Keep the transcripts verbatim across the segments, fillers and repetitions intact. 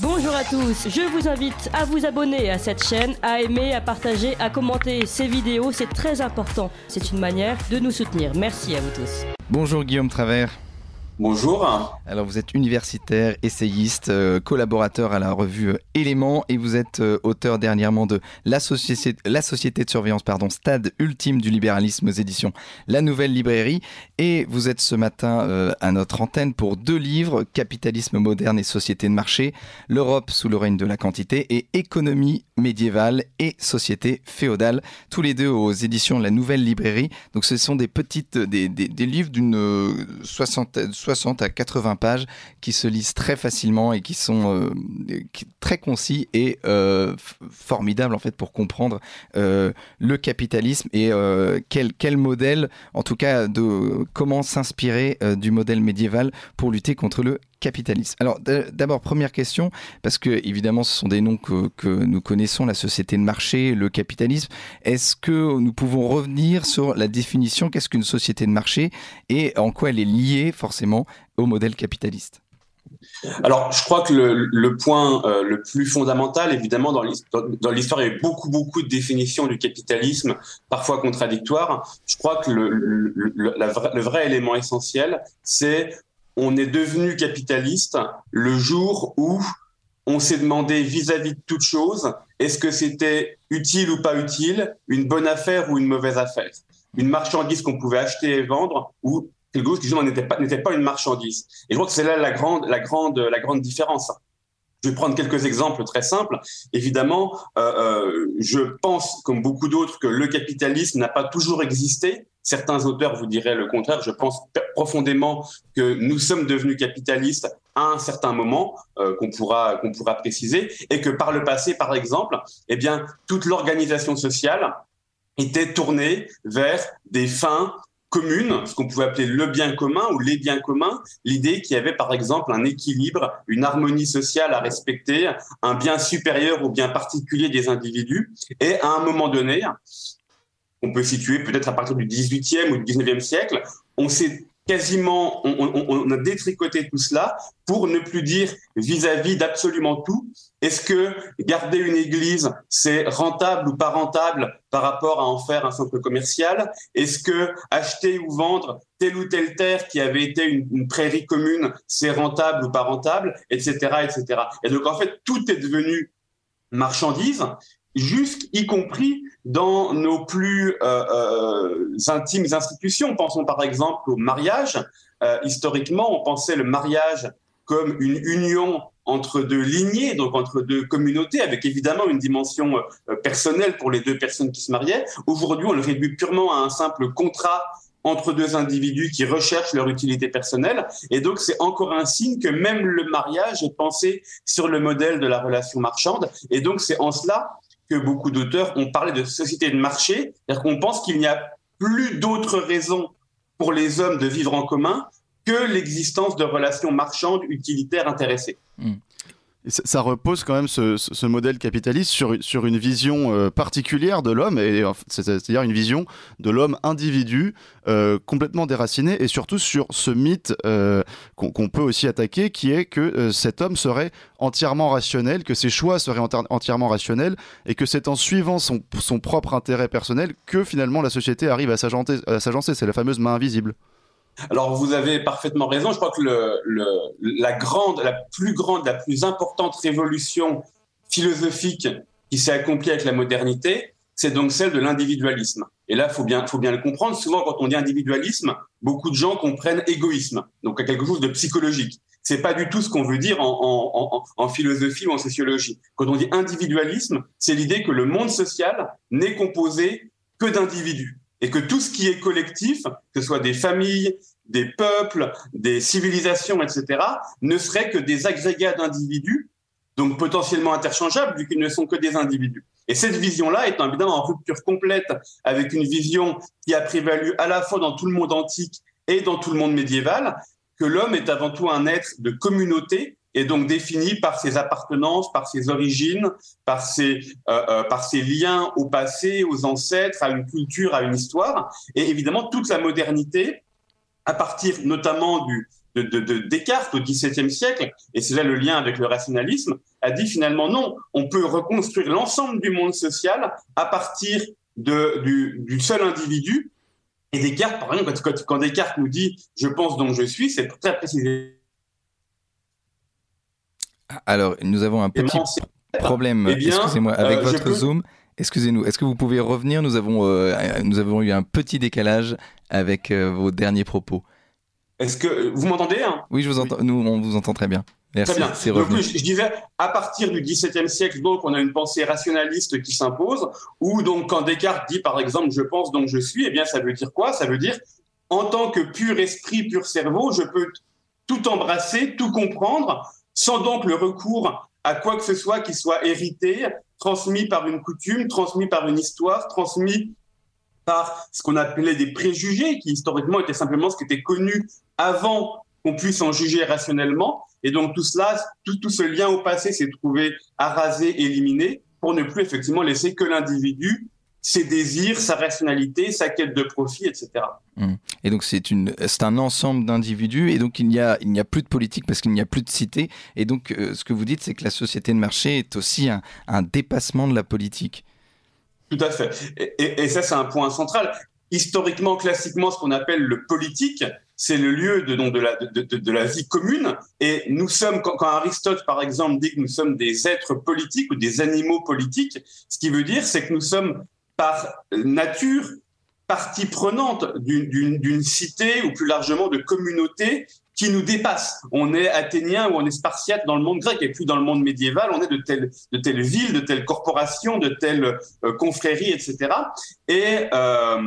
Bonjour à tous, je vous invite à vous abonner à cette chaîne, à aimer, à partager, à commenter ces vidéos, c'est très important. C'est une manière de nous soutenir. Merci à vous tous. Bonjour Guillaume Travers. Bonjour. Alors vous êtes universitaire, essayiste, euh, collaborateur à la revue Éléments et vous êtes euh, auteur dernièrement de la, société, la Société de Surveillance, pardon, Stade Ultime du Libéralisme aux éditions La Nouvelle Librairie. Et vous êtes ce matin euh, à notre antenne pour deux livres, Capitalisme moderne et Société de marché, l'Europe sous le règne de la quantité et Économie médiévale et Société féodale, tous les deux aux éditions La Nouvelle Librairie. Donc ce sont des, petites, des, des, des livres d'une euh, soixantaine... soixante à quatre-vingts pages qui se lisent très facilement et qui sont euh, qui, très concis et euh, formidables en fait pour comprendre euh, le capitalisme et euh, quel, quel modèle, en tout cas de comment s'inspirer euh, du modèle médiéval pour lutter contre le capitalisme. Alors d'abord première question, parce que évidemment ce sont des noms que, que nous connaissons, la société de marché, le capitalisme. Est-ce que nous pouvons revenir sur la définition, qu'est-ce qu'une société de marché et en quoi elle est liée forcément au modèle capitaliste? Alors, je crois que le, le point euh, le plus fondamental, évidemment, dans l'histoire, il y a eu beaucoup, beaucoup de définitions du capitalisme, parfois contradictoires. Je crois que le, le, le, la vra- le vrai élément essentiel, c'est on est devenu capitaliste le jour où on s'est demandé vis-à-vis de toute chose, est-ce que c'était utile ou pas utile, une bonne affaire ou une mauvaise affaire, une marchandise qu'on pouvait acheter et vendre ou quelque chose qui n'était pas, n'était pas une marchandise. Et je crois que c'est là la grande, la grande, la grande différence. Je vais prendre quelques exemples très simples. Évidemment, euh, je pense, comme beaucoup d'autres, que le capitalisme n'a pas toujours existé. Certains auteurs vous diraient le contraire. Je pense profondément que nous sommes devenus capitalistes à un certain moment, euh, qu'on pourra, qu'on pourra préciser, et que par le passé, par exemple, eh bien, toute l'organisation sociale était tournée vers des fins commune, ce qu'on pouvait appeler le bien commun ou les biens communs, l'idée qu'il y avait par exemple un équilibre, une harmonie sociale à respecter, un bien supérieur au bien particulier des individus. Et à un moment donné, on peut situer peut-être à partir du dix-huitième ou du dix-neuvième siècle, on s'est quasiment, on, on, on a détricoté tout cela pour ne plus dire vis-à-vis d'absolument tout. Est-ce que garder une église, c'est rentable ou pas rentable par rapport à en faire un centre commercial? Est-ce que acheter ou vendre telle ou telle terre qui avait été une, une prairie commune, c'est rentable ou pas rentable, et cetera, et cetera. Et donc, en fait, tout est devenu marchandise, jusqu'y compris dans nos plus euh, euh, intimes institutions. Pensons par exemple au mariage. Euh, historiquement, on pensait le mariage comme une union entre deux lignées, donc entre deux communautés, avec évidemment une dimension euh, personnelle pour les deux personnes qui se mariaient. Aujourd'hui, on le réduit purement à un simple contrat entre deux individus qui recherchent leur utilité personnelle. Et donc, c'est encore un signe que même le mariage est pensé sur le modèle de la relation marchande. Et donc, c'est en cela que beaucoup d'auteurs ont parlé de société de marché, c'est-à-dire qu'on pense qu'il n'y a plus d'autres raisons pour les hommes de vivre en commun que l'existence de relations marchandes, utilitaires, intéressées. Mmh. Et ça, ça repose quand même ce, ce modèle capitaliste sur, sur une vision euh, particulière de l'homme, et, c'est-à-dire une vision de l'homme individu euh, complètement déraciné, et surtout sur ce mythe euh, qu'on, qu'on peut aussi attaquer, qui est que euh, cet homme serait entièrement rationnel, que ses choix seraient enti- entièrement rationnels, et que c'est en suivant son, son propre intérêt personnel que finalement la société arrive à s'agencer, à s'agencer. C'est la fameuse main invisible. Alors, vous avez parfaitement raison. Je crois que le, le, la grande, la plus grande, la plus importante révolution philosophique qui s'est accomplie avec la modernité, c'est donc celle de l'individualisme. Et là, il faut bien, faut bien le comprendre. Souvent, quand on dit individualisme, beaucoup de gens comprennent égoïsme, donc quelque chose de psychologique. C'est pas du tout ce qu'on veut dire en, en, en, en philosophie ou en sociologie. Quand on dit individualisme, c'est l'idée que le monde social n'est composé que d'individus. Et que tout ce qui est collectif, que ce soit des familles, des peuples, des civilisations, et cetera, ne serait que des agrégats d'individus, donc potentiellement interchangeables, vu qu'ils ne sont que des individus. Et cette vision-là est évidemment en rupture complète avec une vision qui a prévalu à la fois dans tout le monde antique et dans tout le monde médiéval, que l'homme est avant tout un être de communauté, et donc défini par ses appartenances, par ses origines, par ses, euh, euh, par ses liens au passé, aux ancêtres, à une culture, à une histoire. Et évidemment, toute la modernité, à partir notamment du de, de, de Descartes au dix-septième siècle, et c'est là le lien avec le rationalisme, a dit finalement non, on peut reconstruire l'ensemble du monde social à partir de, du, du seul individu. Et Descartes, par exemple, quand, quand Descartes nous dit « je pense donc je suis », c'est très précisé. Alors, nous avons un petit problème, eh bien, excusez-moi, avec euh, votre peux... Zoom. Excusez-nous, est-ce que vous pouvez revenir ? Nous avons, euh, nous avons eu un petit décalage avec euh, vos derniers propos. Est-ce que vous m'entendez, hein ? Oui, je vous entends. Oui. Nous, on vous entend très bien. Merci. Très bien. C'est revenu. Donc, je, je disais, à partir du dix-septième siècle, donc, on a une pensée rationaliste qui s'impose, où donc, quand Descartes dit, par exemple, je pense donc je suis, eh bien, ça veut dire quoi ? Ça veut dire, en tant que pur esprit, pur cerveau, je peux tout embrasser, tout comprendre, sans donc le recours à quoi que ce soit qui soit hérité, transmis par une coutume, transmis par une histoire, transmis par ce qu'on appelait des préjugés, qui historiquement étaient simplement ce qui était connu avant qu'on puisse en juger rationnellement. Et donc tout cela, tout, tout ce lien au passé s'est trouvé arasé, éliminé, pour ne plus effectivement laisser que l'individu, ses désirs, sa rationalité, sa quête de profit, et cetera. Mmh. Et donc c'est, une, c'est un ensemble d'individus, et donc il n'y a, il n'y a plus de politique parce qu'il n'y a plus de cité. Et donc euh, ce que vous dites, c'est que la société de marché est aussi un, un dépassement de la politique. Tout à fait. Et, et, et ça, c'est un point central. Historiquement, classiquement, ce qu'on appelle le politique, c'est le lieu de, donc, de, la, de, de, de la vie commune. Et nous sommes, quand, quand Aristote, par exemple, dit que nous sommes des êtres politiques ou des animaux politiques, ce qui veut dire, c'est que nous sommes par nature partie prenante d'une, d'une, d'une cité ou plus largement de communautés qui nous dépassent. On est athénien ou on est spartiate dans le monde grec, et puis dans le monde médiéval, on est de telles de telle villes, de telles corporations, de telles euh, confréries, et cetera. Et euh,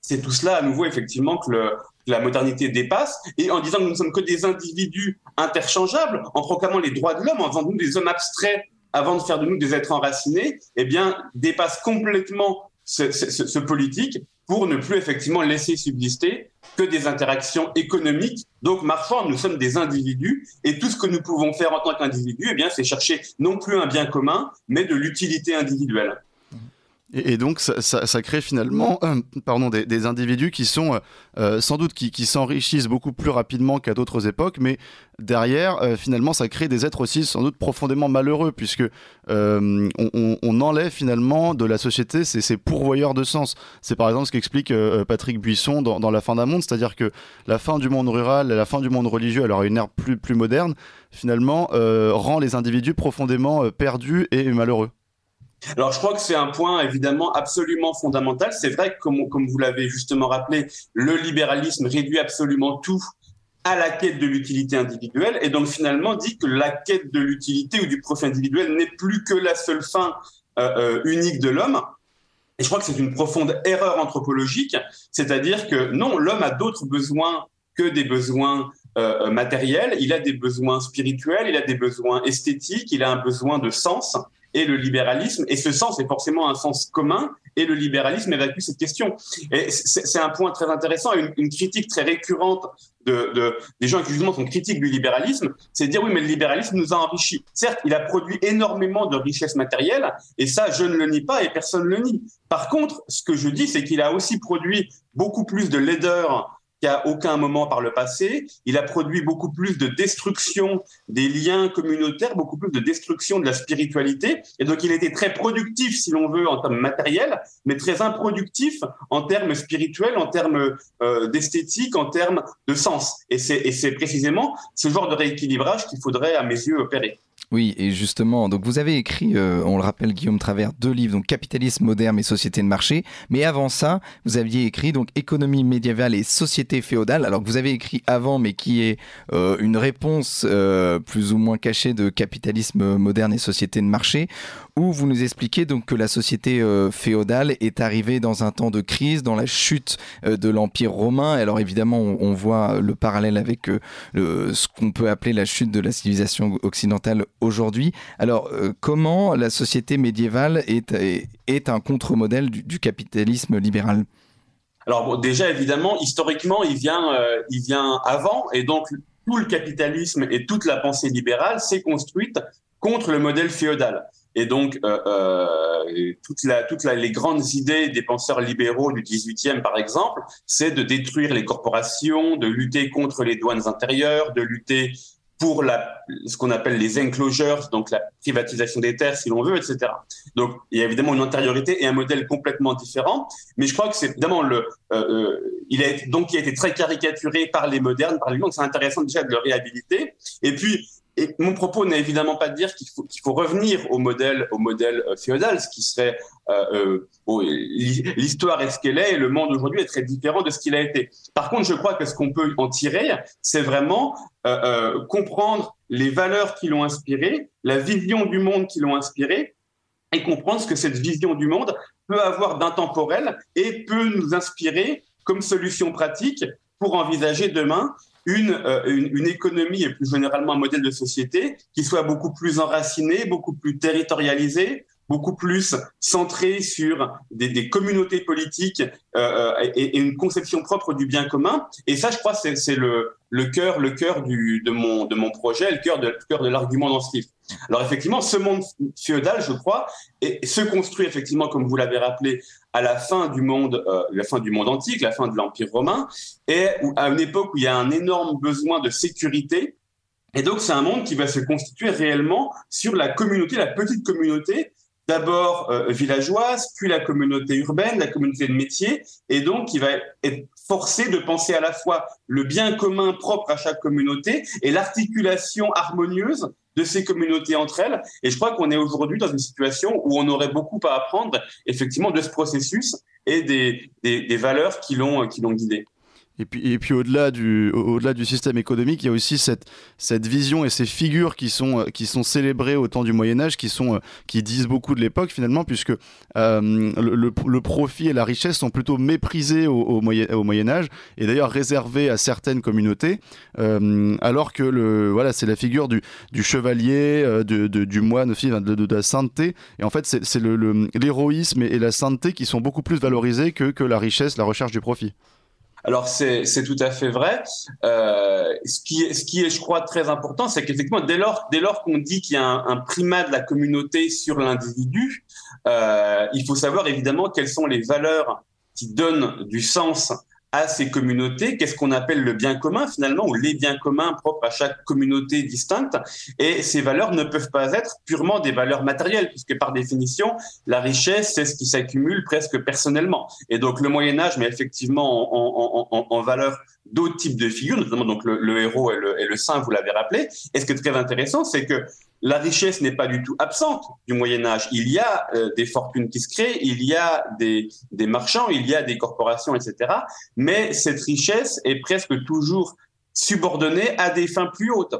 c'est tout cela, à nouveau, effectivement, que, le, que la modernité dépasse. Et en disant que nous ne sommes que des individus interchangeables, en proclamant les droits de l'homme, en faisant de nous des hommes abstraits, avant de faire de nous des êtres enracinés, eh bien, dépasse complètement ce, ce, ce, ce politique, pour ne plus effectivement laisser subsister que des interactions économiques, donc marchandes. Nous sommes des individus, et tout ce que nous pouvons faire en tant qu'individus, eh bien, c'est chercher non plus un bien commun, mais de l'utilité individuelle. Et donc, ça, ça, ça crée finalement euh, pardon, des, des individus qui sont euh, sans doute qui, qui s'enrichissent beaucoup plus rapidement qu'à d'autres époques, mais derrière, euh, finalement, ça crée des êtres aussi sans doute profondément malheureux, puisque euh, on, on enlève finalement de la société ces, ces pourvoyeurs de sens. C'est par exemple ce qu'explique euh, Patrick Buisson dans, dans La fin d'un monde, c'est-à-dire que la fin du monde rural et la fin du monde religieux, alors une ère plus, plus moderne, finalement, euh, rend les individus profondément euh, perdus et malheureux. Alors, je crois que c'est un point, évidemment, absolument fondamental. C'est vrai que, comme, comme vous l'avez justement rappelé, le libéralisme réduit absolument tout à la quête de l'utilité individuelle, et donc finalement dit que la quête de l'utilité ou du profit individuel n'est plus que la seule fin euh, unique de l'homme. Et je crois que c'est une profonde erreur anthropologique, c'est-à-dire que non, l'homme a d'autres besoins que des besoins euh, matériels. Il a des besoins spirituels, il a des besoins esthétiques, il a un besoin de sens. Et le libéralisme, et ce sens est forcément un sens commun, et le libéralisme évacue cette question. Et c'est, c'est un point très intéressant, une, une critique très récurrente de, de, des gens qui justement sont critiques du libéralisme, c'est de dire oui, mais le libéralisme nous a enrichis. Certes, il a produit énormément de richesses matérielles, et ça, je ne le nie pas et personne ne le nie. Par contre, ce que je dis, c'est qu'il a aussi produit beaucoup plus de laideur qu'à aucun moment par le passé. Il a produit beaucoup plus de destruction des liens communautaires, beaucoup plus de destruction de la spiritualité. Et donc, il était très productif, si l'on veut, en termes matériels, mais très improductif en termes spirituels, en termes euh, d'esthétique, en termes de sens. Et c'est, et c'est précisément ce genre de rééquilibrage qu'il faudrait, à mes yeux, opérer. Oui, et justement, donc vous avez écrit, euh, on le rappelle, Guillaume Travers, deux livres, donc Capitalisme moderne et Société de marché. Mais avant ça, vous aviez écrit donc Économie médiévale et Société féodale. Alors que vous avez écrit avant, mais qui est euh, une réponse euh, plus ou moins cachée de Capitalisme moderne et Société de marché, où vous nous expliquez donc que la société euh, féodale est arrivée dans un temps de crise, dans la chute euh, de l'Empire romain. Alors évidemment, on, on voit le parallèle avec euh, le, ce qu'on peut appeler la chute de la civilisation occidentale aujourd'hui. Alors, euh, comment la société médiévale est, est, est un contre-modèle du, du capitalisme libéral ? Alors, bon, déjà, évidemment, historiquement, il vient, euh, il vient avant, et donc tout le capitalisme et toute la pensée libérale s'est construite contre le modèle féodal. Et donc, euh, euh, toutes la, toute la, les grandes idées des penseurs libéraux du dix-huitième, par exemple, c'est de détruire les corporations, de lutter contre les douanes intérieures, de lutter pour la, ce qu'on appelle les enclosures, donc la privatisation des terres, si l'on veut, et cetera. Donc, il y a évidemment une antériorité et un modèle complètement différent, mais je crois que c'est évidemment le... Euh, il a été, donc, il a été très caricaturé par les modernes, par les gens, donc c'est intéressant déjà de le réhabiliter. Et puis... Et mon propos n'est évidemment pas de dire qu'il faut, qu'il faut revenir au modèle, au modèle féodal, ce qui serait euh, bon, l'histoire est ce qu'elle est et le monde aujourd'hui est très différent de ce qu'il a été. Par contre, je crois que ce qu'on peut en tirer, c'est vraiment euh, euh, comprendre les valeurs qui l'ont inspiré, la vision du monde qui l'ont inspiré, et comprendre ce que cette vision du monde peut avoir d'intemporel et peut nous inspirer comme solution pratique pour envisager demain Une, euh, une, une économie et plus généralement un modèle de société qui soit beaucoup plus enraciné, beaucoup plus territorialisé, beaucoup plus centré sur des, des communautés politiques euh, et, et une conception propre du bien commun. Et ça, je crois, c'est, c'est le, le cœur, le cœur du, de, mon, de mon projet, le cœur de, le cœur de l'argument dans ce livre. Alors effectivement, ce monde féodal, je crois, et se construit effectivement, comme vous l'avez rappelé, à la fin du monde, euh, la fin du monde antique, la fin de l'Empire romain, et à une époque où il y a un énorme besoin de sécurité. Et donc c'est un monde qui va se constituer réellement sur la communauté, la petite communauté, d'abord euh, villageoise, puis la communauté urbaine, la communauté de métier, et donc qui va être forcé de penser à la fois le bien commun propre à chaque communauté et l'articulation harmonieuse de ces communautés entre elles. Et je crois qu'on est aujourd'hui dans une situation où on aurait beaucoup à apprendre, effectivement, de ce processus et des, des, des valeurs qui l'ont, qui l'ont guidé. Et puis, et puis au-delà du, au-delà du système économique, il y a aussi cette, cette vision et ces figures qui sont, qui sont célébrées au temps du Moyen-Âge, qui, sont, qui disent beaucoup de l'époque finalement, puisque euh, le, le profit et la richesse sont plutôt méprisés au, au, Moyen, au Moyen-Âge et d'ailleurs réservés à certaines communautés, euh, alors que le, voilà, c'est la figure du, du chevalier, euh, de, de, du moine aussi, de, de, de la sainteté. Et en fait, c'est, c'est le, le, l'héroïsme et, et la sainteté qui sont beaucoup plus valorisés que, que la richesse, la recherche du profit. Alors c'est, c'est tout à fait vrai. Euh, ce qui, ce qui est, je crois, très important, c'est qu'effectivement, dès lors, dès lors qu'on dit qu'il y a un, un primat de la communauté sur l'individu, euh, il faut savoir évidemment quelles sont les valeurs qui donnent du sens à ces communautés, qu'est-ce qu'on appelle le bien commun finalement, ou les biens communs propres à chaque communauté distincte. Et ces valeurs ne peuvent pas être purement des valeurs matérielles, puisque par définition, la richesse, c'est ce qui s'accumule presque personnellement. Et donc le Moyen-Âge met effectivement en, en, en, en valeur d'autres types de figures, notamment donc le, le héros et le, et le saint, vous l'avez rappelé. Et ce qui est très intéressant, c'est que la richesse n'est pas du tout absente du Moyen-Âge. Il y a euh, des fortunes qui se créent, il y a des, des marchands, il y a des corporations, et cetera. Mais cette richesse est presque toujours subordonnée à des fins plus hautes.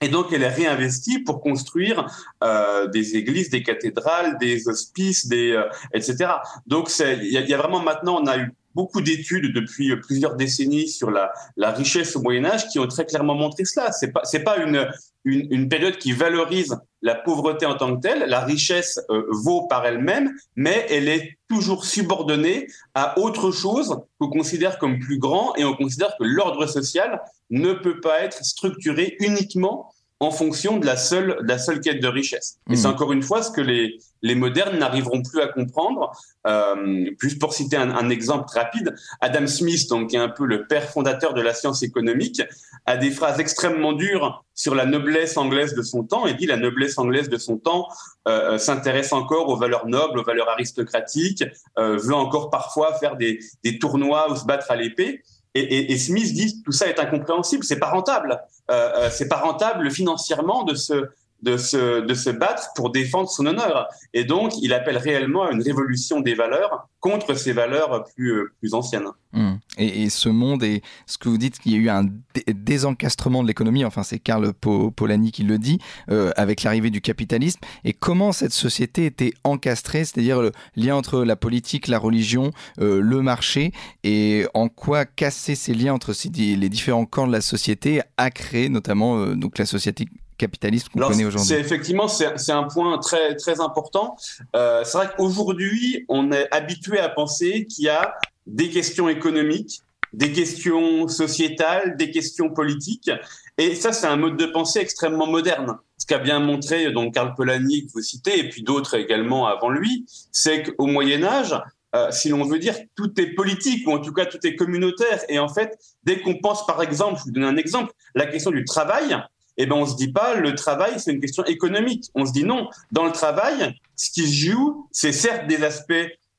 Et donc, elle est réinvestie pour construire euh, des églises, des cathédrales, des hospices, des, euh, et cetera. Donc, il y, y a vraiment maintenant, on a eu beaucoup d'études depuis plusieurs décennies sur la, la richesse au Moyen-Âge qui ont très clairement montré cela. C'est pas, c'est pas une, une, une période qui valorise la pauvreté en tant que telle. La richesse euh, vaut par elle-même, mais elle est toujours subordonnée à autre chose qu'on considère comme plus grand et on considère que l'ordre social ne peut pas être structuré uniquement en fonction de la seule, de la seule quête de richesse. Mmh. Et c'est encore une fois ce que les, les modernes n'arriveront plus à comprendre. Euh, plus pour citer un, un exemple rapide, Adam Smith, donc, qui est un peu le père fondateur de la science économique, a des phrases extrêmement dures sur la noblesse anglaise de son temps et dit « la noblesse anglaise de son temps euh, s'intéresse encore aux valeurs nobles, aux valeurs aristocratiques, euh, veut encore parfois faire des, des tournois ou se battre à l'épée ». Et, et, et Smith dit tout ça est incompréhensible, c'est pas rentable, euh, c'est pas rentable financièrement de se de se de se battre pour défendre son honneur. Et donc il appelle réellement à une révolution des valeurs contre ces valeurs plus plus anciennes. Mmh. Et, et ce monde et ce que vous dites qu'il y a eu un d- désencastrement de l'économie, enfin c'est Karl Po- Polanyi qui le dit, euh, avec l'arrivée du capitalisme, et comment cette société était encastrée, c'est-à-dire le lien entre la politique, la religion, euh, le marché, et en quoi casser ces liens entre ces, les différents camps de la société a créé notamment euh, donc la société capitaliste qu'on Alors, connaît aujourd'hui. C'est effectivement c'est, c'est un point très très important. Euh, c'est vrai qu'aujourd'hui on est habitué à penser qu'il y a des questions économiques, des questions sociétales, des questions politiques, et ça c'est un mode de pensée extrêmement moderne. Ce qu'a bien montré donc Karl Polanyi, que vous citez, et puis d'autres également avant lui, c'est qu'au Moyen-Âge, euh, si l'on veut dire, tout est politique, ou en tout cas tout est communautaire. Et en fait, dès qu'on pense, par exemple, je vous donne un exemple, la question du travail, eh ben, on ne se dit pas le travail, c'est une question économique. On se dit non, dans le travail, ce qui se joue, c'est certes des aspects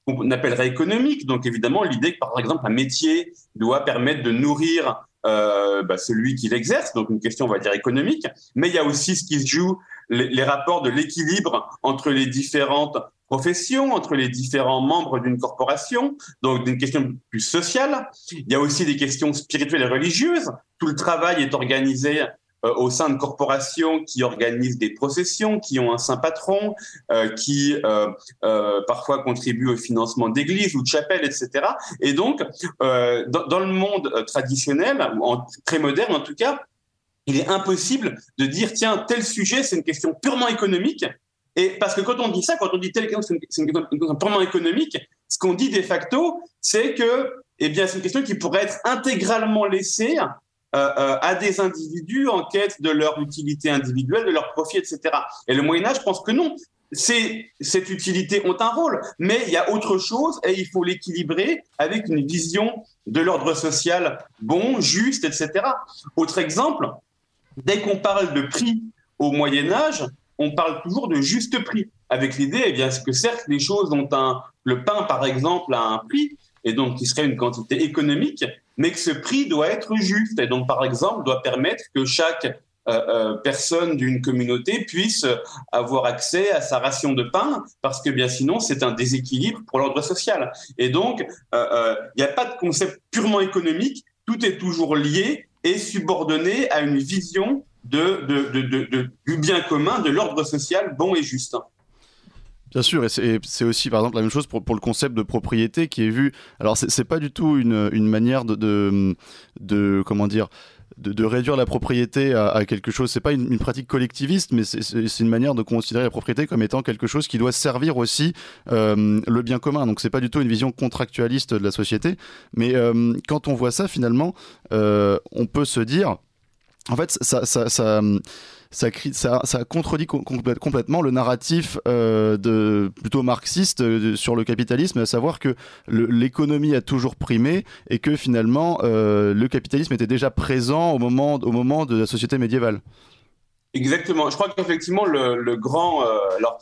qu'on appellerait économiques. Donc évidemment, l'idée que, par exemple, un métier doit permettre de nourrir Euh, bah celui qui l'exerce, donc une question, on va dire, économique, mais il y a aussi ce qui se joue, les, les rapports de l'équilibre entre les différentes professions, entre les différents membres d'une corporation, donc d'une question plus sociale. Il y a aussi des questions spirituelles et religieuses. Tout le travail est organisé euh, au sein de corporations qui organisent des processions, qui ont un saint patron, euh, qui euh, euh, parfois contribuent au financement d'églises ou de chapelles, et cetera. Et donc, euh, dans, dans le monde traditionnel, ou en, très moderne en tout cas, il est impossible de dire, tiens, tel sujet, c'est une question purement économique. Et parce que quand on dit ça, quand on dit telle question, c'est une question purement économique, ce qu'on dit de facto, c'est que eh bien, c'est une question qui pourrait être intégralement laissée Euh, euh, à des individus en quête de leur utilité individuelle, de leur profit, et cetera. Et le Moyen-Âge pense que non. Ces, cette utilité ont un rôle, mais il y a autre chose et il faut l'équilibrer avec une vision de l'ordre social bon, juste, et cetera. Autre exemple, dès qu'on parle de prix au Moyen-Âge, on parle toujours de juste prix, avec l'idée eh bien, que certes, les choses ont un... Le pain, par exemple, a un prix, et donc qui serait une quantité économique, mais que ce prix doit être juste et donc, par exemple, doit permettre que chaque euh, euh, personne d'une communauté puisse avoir accès à sa ration de pain parce que bien sinon, c'est un déséquilibre pour l'ordre social. Et donc, il euh, n'y euh, a pas de concept purement économique, tout est toujours lié et subordonné à une vision de, de, de, de, de, du bien commun, de l'ordre social bon et juste. Bien sûr, et c'est, c'est aussi par exemple la même chose pour, pour le concept de propriété qui est vu. Alors c'est, c'est pas du tout une, une manière de, de, de comment dire, de, de réduire la propriété à, à quelque chose. C'est pas une, une pratique collectiviste, mais c'est, c'est, c'est une manière de considérer la propriété comme étant quelque chose qui doit servir aussi euh, le bien commun. Donc c'est pas du tout une vision contractualiste de la société. Mais euh, quand on voit ça finalement, euh, on peut se dire, en fait, ça, ça, ça Ça, ça, ça contredit complètement le narratif euh, de, plutôt marxiste de, sur le capitalisme, à savoir que le, l'économie a toujours primé et que finalement euh, le capitalisme était déjà présent au moment, au moment de la société médiévale. Exactement. Je crois qu'effectivement le, le grand, euh, alors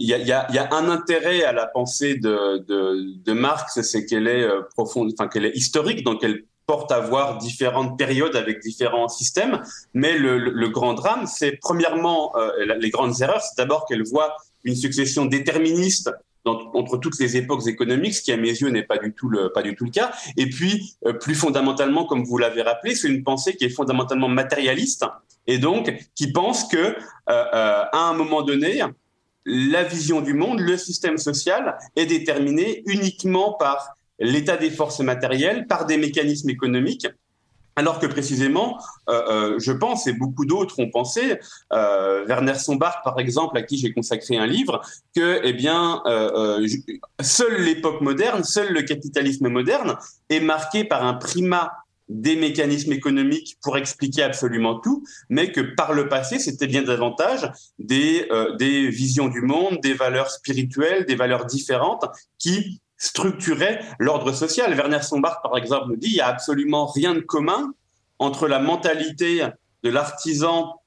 il euh, y, y, y a un intérêt à la pensée de, de, de Marx, c'est qu'elle est euh, profonde, enfin qu'elle est historique, donc elle porte à voir différentes périodes avec différents systèmes, mais le, le, le grand drame, c'est premièrement, euh, les grandes erreurs, c'est d'abord qu'elle voit une succession déterministe dans, entre toutes les époques économiques, ce qui à mes yeux n'est pas du tout le, pas du tout le cas, et puis euh, plus fondamentalement, comme vous l'avez rappelé, c'est une pensée qui est fondamentalement matérialiste, et donc qui pense que euh, euh, à un moment donné, la vision du monde, le système social est déterminé uniquement par l'état des forces matérielles, par des mécanismes économiques, alors que précisément, euh, euh, je pense, et beaucoup d'autres ont pensé, euh, Werner Sombart, par exemple, à qui j'ai consacré un livre, que eh bien, euh, euh, seule l'époque moderne, seul le capitalisme moderne est marqué par un primat des mécanismes économiques pour expliquer absolument tout, mais que par le passé, c'était bien davantage des, euh, des visions du monde, des valeurs spirituelles, des valeurs différentes qui structurait l'ordre social. Werner Sombart, par exemple, nous dit qu'il n'y a absolument rien de commun entre la mentalité de l'artisan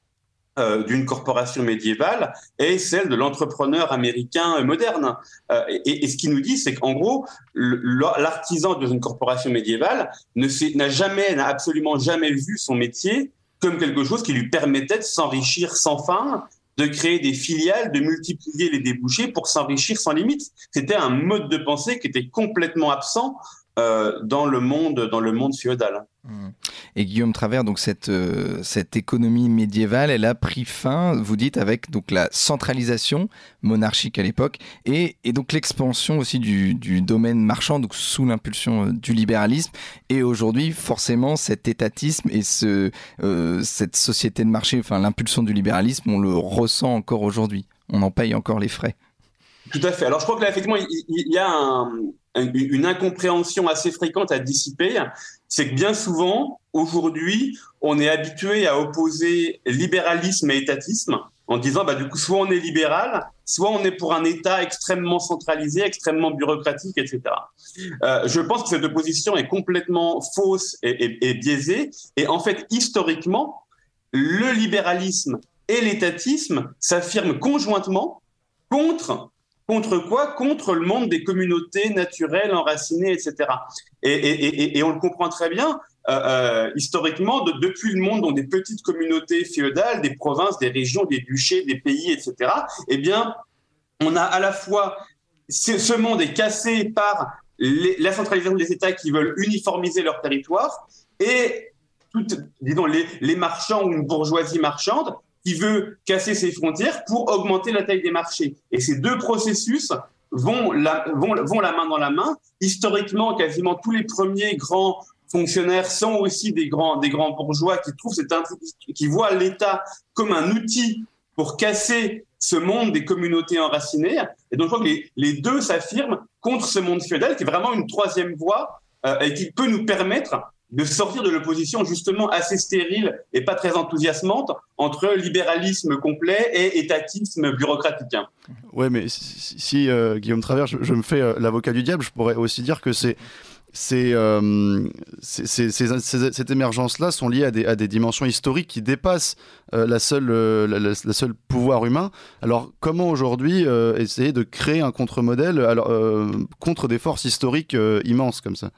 euh, d'une corporation médiévale et celle de l'entrepreneur américain moderne. Euh, et, et ce qu'il nous dit, c'est qu'en gros, le, l'artisan d'une corporation médiévale ne s'est, n'a jamais, n'a absolument jamais vu son métier comme quelque chose qui lui permettait de s'enrichir sans fin, de créer des filiales, de multiplier les débouchés pour s'enrichir sans limite. C'était un mode de pensée qui était complètement absent euh, dans le monde, dans le monde féodal. Et Guillaume Travers, donc cette, euh, cette économie médiévale, elle a pris fin, vous dites, avec donc, la centralisation monarchique à l'époque et, et donc l'expansion aussi du, du domaine marchand, donc sous l'impulsion euh, du libéralisme. Et aujourd'hui, forcément, cet étatisme et ce, euh, cette société de marché, enfin l'impulsion du libéralisme, on le ressent encore aujourd'hui. On en paye encore les frais. Tout à fait. Alors je crois que là, effectivement, il y, y, y a un... une incompréhension assez fréquente à dissiper, c'est que bien souvent, aujourd'hui, on est habitué à opposer libéralisme et étatisme en disant, bah, du coup, soit on est libéral, soit on est pour un État extrêmement centralisé, extrêmement bureaucratique, et cetera. Euh, je pense que cette opposition est complètement fausse et, et, et biaisée. Et en fait, historiquement, le libéralisme et l'étatisme s'affirment conjointement contre... Contre quoi? Contre le monde des communautés naturelles, enracinées, et cetera. Et, et, et, et on le comprend très bien, euh, euh, historiquement, de, depuis le monde dans des petites communautés féodales, des provinces, des régions, des duchés, des pays, et cetera, eh bien, on a à la fois... Ce monde est cassé par les, la centralisation des États qui veulent uniformiser leur territoire et, tout, disons, les, les marchands ou une bourgeoisie marchande qui veut casser ses frontières pour augmenter la taille des marchés. Et ces deux processus vont la, vont, vont la main dans la main. Historiquement, quasiment tous les premiers grands fonctionnaires sont aussi des grands, des grands bourgeois qui trouvent cette, qui voient l'État comme un outil pour casser ce monde des communautés enracinées. Et donc, je crois que les, les deux s'affirment contre ce monde féodal, qui est vraiment une troisième voie euh, et qui peut nous permettre de sortir de l'opposition justement assez stérile et pas très enthousiasmante entre libéralisme complet et étatisme bureaucratique. Oui, mais si, si euh, Guillaume Travers, je, je me fais euh, l'avocat du diable, je pourrais aussi dire que c'est... Ces, euh, ces, ces, ces, ces, cette émergence-là sont liées à des, à des dimensions historiques qui dépassent euh, la seule, euh, la, la, la seule pouvoir humain. Alors comment aujourd'hui euh, essayer de créer un contre-modèle alors, euh, contre des forces historiques euh, immenses comme ça?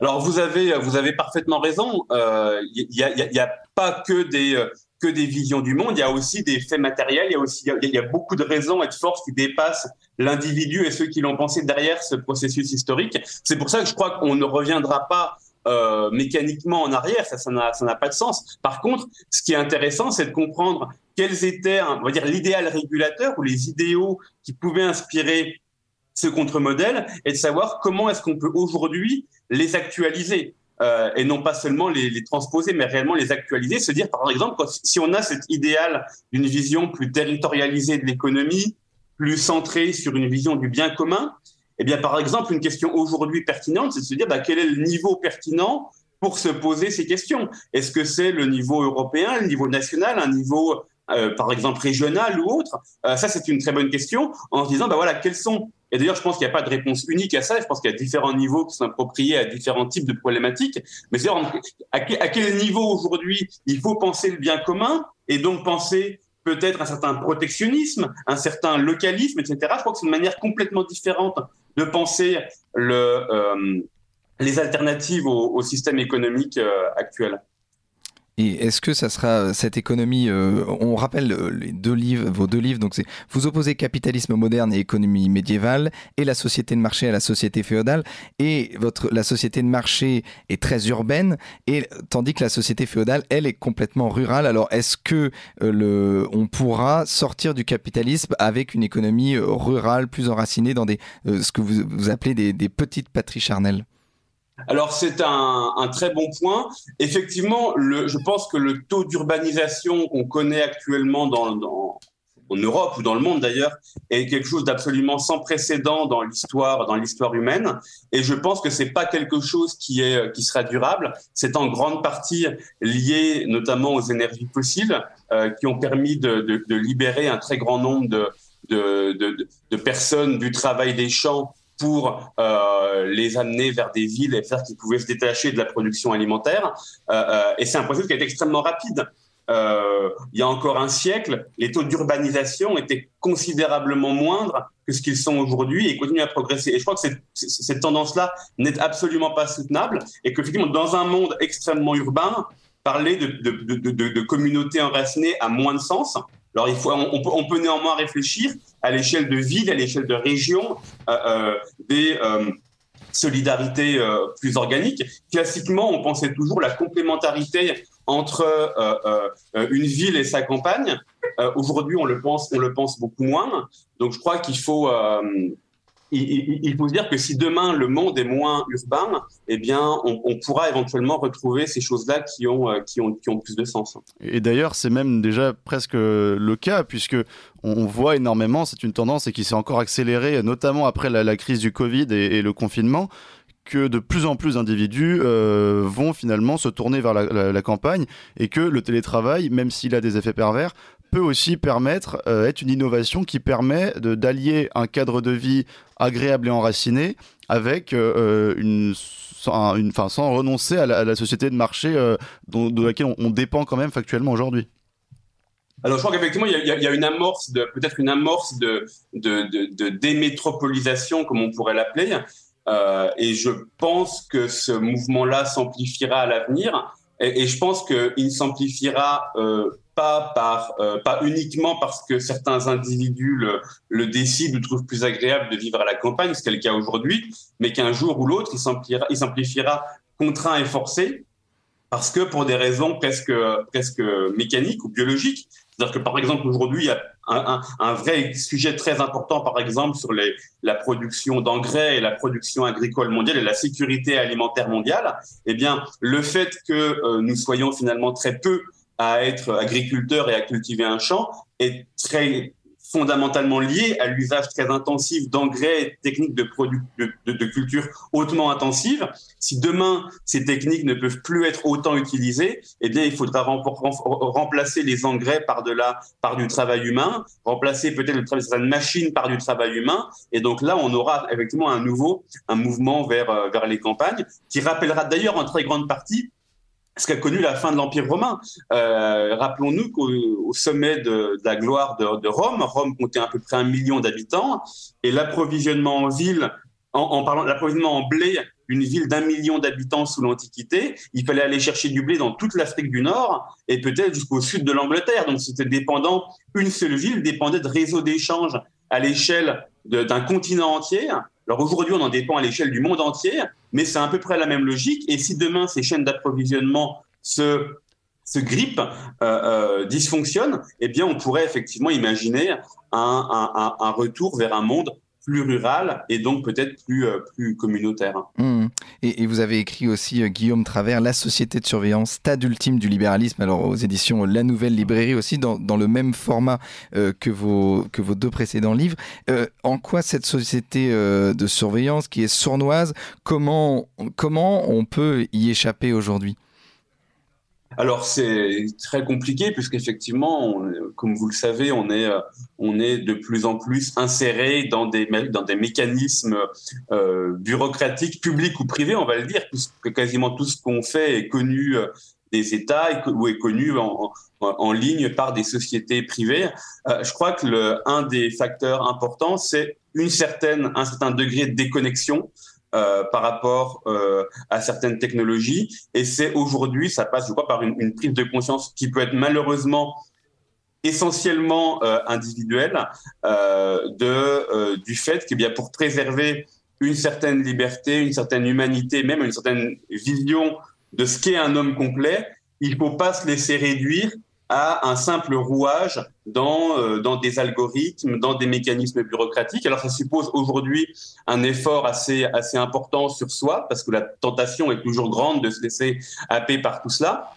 Alors vous avez, vous avez parfaitement raison, il euh, n'y a, y a, y a pas que des... Euh... que des visions du monde, il y a aussi des faits matériels, il y a aussi il y a, il y a beaucoup de raisons et de forces qui dépassent l'individu et ceux qui l'ont pensé derrière ce processus historique. C'est pour ça que je crois qu'on ne reviendra pas euh, mécaniquement en arrière, ça ça n'a ça n'a pas de sens. Par contre, ce qui est intéressant, c'est de comprendre quels étaient, on va dire, l'idéal régulateur ou les idéaux qui pouvaient inspirer ce contre-modèle et de savoir comment est-ce qu'on peut aujourd'hui les actualiser. Euh, et non pas seulement les, les transposer, mais réellement les actualiser, se dire par exemple, quand, si on a cet idéal d'une vision plus territorialisée de l'économie, plus centrée sur une vision du bien commun, eh bien par exemple, une question aujourd'hui pertinente, c'est de se dire bah, quel est le niveau pertinent pour se poser ces questions. Est-ce que c'est le niveau européen, le niveau national, un niveau euh, par exemple régional ou autre? euh, Ça c'est une très bonne question, en se disant bah, voilà, quels sont... Et d'ailleurs, je pense qu'il n'y a pas de réponse unique à ça. Je pense qu'il y a différents niveaux qui sont appropriés à différents types de problématiques. Mais c'est-à-dire, à quel niveau aujourd'hui il faut penser le bien commun et donc penser peut-être un certain protectionnisme, un certain localisme, et cetera. Je crois que c'est une manière complètement différente de penser le, euh, les alternatives au, au système économique euh, actuel. Et est-ce que ça sera cette économie, euh, on rappelle les deux livres, vos deux livres, donc c'est vous opposez capitalisme moderne et économie médiévale et la société de marché à la société féodale, et votre, la société de marché est très urbaine, et, tandis que la société féodale, elle, est complètement rurale. Alors est-ce que euh, le, on pourra sortir du capitalisme avec une économie rurale plus enracinée dans des, euh, ce que vous, vous appelez des, des petites patries charnelles? Alors c'est un, un très bon point. Effectivement, le, je pense que le taux d'urbanisation qu'on connaît actuellement dans, dans, en Europe ou dans le monde d'ailleurs est quelque chose d'absolument sans précédent dans l'histoire, dans l'histoire humaine. Et je pense que c'est pas quelque chose qui est qui sera durable. C'est en grande partie lié notamment aux énergies fossiles euh, qui ont permis de, de, de libérer un très grand nombre de, de, de, de personnes du travail des champs pour euh, les amener vers des villes et faire qu'ils pouvaient se détacher de la production alimentaire. Euh, euh, et c'est un processus qui est extrêmement rapide. Euh, il y a encore un siècle, les taux d'urbanisation étaient considérablement moindres que ce qu'ils sont aujourd'hui et continuent à progresser. Et je crois que cette, cette tendance-là n'est absolument pas soutenable et que, effectivement, dans un monde extrêmement urbain, parler de, de, de, de, de communautés enracinées a moins de sens. Alors, il faut, on, on peut néanmoins réfléchir à l'échelle de ville, à l'échelle de région, euh, euh, des euh, solidarités euh, plus organiques. Classiquement, on pensait toujours la complémentarité entre euh, euh, une ville et sa campagne. Euh, aujourd'hui, on le pense, on le pense beaucoup moins. Donc, je crois qu'il faut, euh, il, il faut se dire que si demain le monde est moins urbain, eh bien, on, on pourra éventuellement retrouver ces choses-là qui ont, euh, qui ont, qui ont plus de sens. Et d'ailleurs, c'est même déjà presque le cas, puisque on voit énormément, c'est une tendance et qui s'est encore accélérée, notamment après la, la crise du Covid et, et le confinement, que de plus en plus d'individus euh, vont finalement se tourner vers la, la, la campagne, et que le télétravail, même s'il a des effets pervers, peut aussi permettre, euh, être une innovation qui permet de, d'allier un cadre de vie agréable et enraciné avec euh, une, sans, une, enfin, sans renoncer à la, à la société de marché euh, dont, de laquelle on, on dépend quand même factuellement aujourd'hui. Alors je crois qu'effectivement il y a, il y a une amorce de, peut-être une amorce de, de, de, de démétropolisation, comme on pourrait l'appeler, euh, et je pense que ce mouvement-là s'amplifiera à l'avenir, et, et je pense qu'il s'amplifiera euh, Pas, par, euh, pas uniquement parce que certains individus le, le décident ou trouvent plus agréable de vivre à la campagne, ce qui est le cas aujourd'hui, mais qu'un jour ou l'autre, il s'amplifiera, il s'amplifiera contraint et forcé, parce que pour des raisons presque, presque mécaniques ou biologiques. C'est-à-dire que, par exemple, aujourd'hui, il y a un, un, un vrai sujet très important, par exemple, sur les, la production d'engrais et la production agricole mondiale et la sécurité alimentaire mondiale. Eh bien, le fait que euh, nous soyons finalement très peu à être agriculteur et à cultiver un champ est très fondamentalement lié à l'usage très intensif d'engrais et de techniques de, produ- de, de, de culture hautement intensives. Si demain, ces techniques ne peuvent plus être autant utilisées, eh bien, il faudra rem- rem- remplacer les engrais par, de la, par du travail humain, remplacer peut-être le travail, certaines machines par du travail humain. Et donc là, on aura effectivement un nouveau un mouvement vers, vers les campagnes, qui rappellera d'ailleurs en très grande partie ce qu'a connu la fin de l'Empire romain. Euh, rappelons-nous qu'au sommet de, de la gloire de, de Rome, Rome comptait à peu près un million d'habitants, et l'approvisionnement en ville, en, en parlant l'approvisionnement en blé, une ville d'un million d'habitants sous l'Antiquité, il fallait aller chercher du blé dans toute l'Afrique du Nord et peut-être jusqu'au sud de l'Angleterre. Donc c'était dépendant, une seule ville dépendait de réseaux d'échanges à l'échelle de, d'un continent entier. Alors aujourd'hui, on en dépend à l'échelle du monde entier, mais c'est à peu près la même logique. Et si demain, ces chaînes d'approvisionnement se, se grippent, euh, euh, dysfonctionnent, eh bien, on pourrait effectivement imaginer un, un, un retour vers un monde plus rural et donc peut-être plus, euh, plus communautaire. Mmh. Et, et vous avez écrit aussi, euh, Guillaume Travers, La Société de Surveillance, stade ultime du libéralisme, alors aux éditions La Nouvelle Librairie aussi, dans, dans le même format euh, que, vos, que vos deux précédents livres. Euh, en quoi cette société euh, de surveillance qui est sournoise, comment, comment on peut y échapper aujourd'hui ? Alors c'est très compliqué puisqu'effectivement, on, comme vous le savez, on est, on est de plus en plus inséré dans des, dans des mécanismes euh, bureaucratiques, publics ou privés, on va le dire, puisque quasiment tout ce qu'on fait est connu des États ou est connu en, en, en ligne par des sociétés privées. Euh, je crois que le, un des facteurs importants, c'est une certaine, un certain degré de déconnexion Euh, par rapport euh, à certaines technologies, et c'est aujourd'hui, ça passe je crois par une, une prise de conscience qui peut être malheureusement essentiellement euh, individuelle euh, de, euh, du fait que bien, pour préserver une certaine liberté, une certaine humanité, même une certaine vision de ce qu'est un homme complet, il ne faut pas se laisser réduire à un simple rouage dans, euh, dans des algorithmes, dans des mécanismes bureaucratiques. Alors ça suppose aujourd'hui un effort assez, assez important sur soi, parce que la tentation est toujours grande de se laisser happer par tout cela.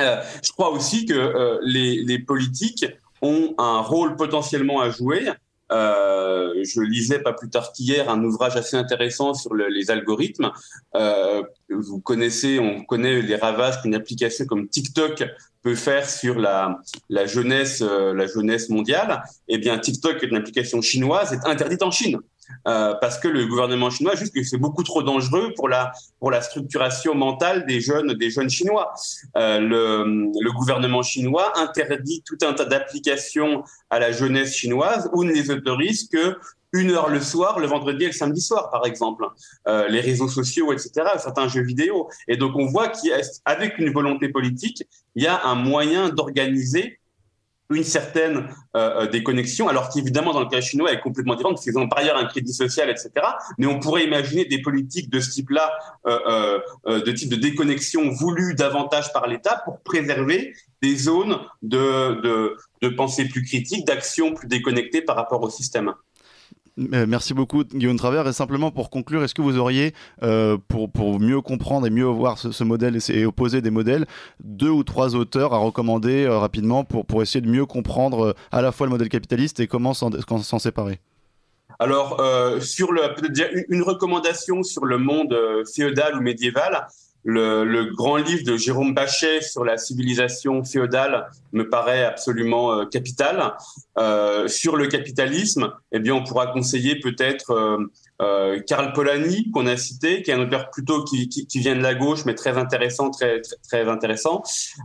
Euh, je crois aussi que euh, les, les politiques ont un rôle potentiellement à jouer. Euh, je lisais pas plus tard qu'hier un ouvrage assez intéressant sur le, les algorithmes. Euh, vous connaissez, on connaît les ravages qu'une application comme TikTok peut faire sur la, la jeunesse, euh, la jeunesse mondiale. Eh bien, TikTok, une application chinoise, est interdite en Chine euh, parce que le gouvernement chinois juge que c'est beaucoup trop dangereux pour la pour la structuration mentale des jeunes des jeunes chinois. Euh, le, le gouvernement chinois interdit tout un tas d'applications à la jeunesse chinoise ou ne les autorise que une heure le soir, le vendredi et le samedi soir, par exemple, euh, les réseaux sociaux, et cetera, certains jeux vidéo. Et donc, on voit qu'avec une volonté politique, il y a un moyen d'organiser une certaine euh, déconnexion, alors qu'évidemment, dans le cas chinois, elle est complètement différente, parce qu'ils ont par ailleurs un crédit social, et cetera. Mais on pourrait imaginer des politiques de ce type-là, euh, euh, de type de déconnexion voulue davantage par l'État pour préserver des zones de, de, de pensée plus critique, d'action plus déconnectée par rapport au système. Merci beaucoup Guillaume Travers. Et simplement pour conclure, est-ce que vous auriez, euh, pour, pour mieux comprendre et mieux voir ce, ce modèle et, et opposer des modèles, deux ou trois auteurs à recommander euh, rapidement pour, pour essayer de mieux comprendre euh, à la fois le modèle capitaliste et comment s'en, s'en séparer? Alors, euh, sur le, peut-être une recommandation sur le monde euh, féodal ou médiéval, le, le grand livre de Jérôme Bachet sur la civilisation féodale me paraît absolument euh, capital. Euh, sur le capitalisme, eh bien, on pourra conseiller peut-être euh, euh, Karl Polanyi, qu'on a cité, qui est un auteur plutôt qui, qui, qui vient de la gauche, mais très intéressant, très, très, très intéressant.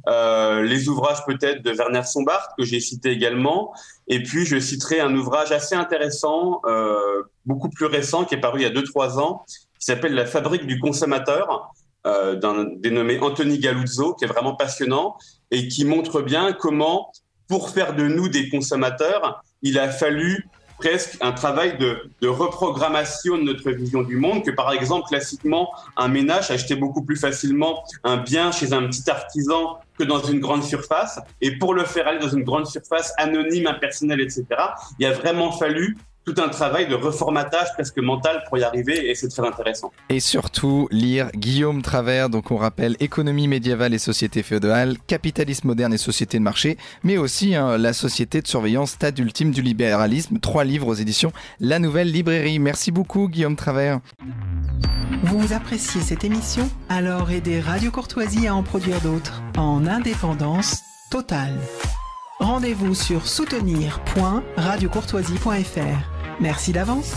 Euh, les ouvrages peut-être de Werner Sombart, que j'ai cité également. Et puis, je citerai un ouvrage assez intéressant, euh, beaucoup plus récent, qui est paru il y a deux trois ans, qui s'appelle « La fabrique du consommateur », euh, d'un dénommé Anthony Galluzzo, qui est vraiment passionnant et qui montre bien comment, pour faire de nous des consommateurs, il a fallu presque un travail de, de reprogrammation de notre vision du monde, que par exemple, classiquement, un ménage achetait beaucoup plus facilement un bien chez un petit artisan que dans une grande surface. Et pour le faire aller dans une grande surface anonyme, impersonnelle, et cetera, il a vraiment fallu tout un travail de reformatage presque mental pour y arriver, et c'est très intéressant. Et surtout, lire Guillaume Travers, donc on rappelle Économie médiévale et Société féodale, Capitalisme moderne et Société de marché, mais aussi hein, La Société de surveillance, stade ultime du libéralisme, trois livres aux éditions La Nouvelle Librairie. Merci beaucoup Guillaume Travers. Vous appréciez cette émission? Alors aidez Radio Courtoisie à en produire d'autres, en indépendance totale. Rendez-vous sur soutenir point radio courtoisie point f r. Merci d'avance.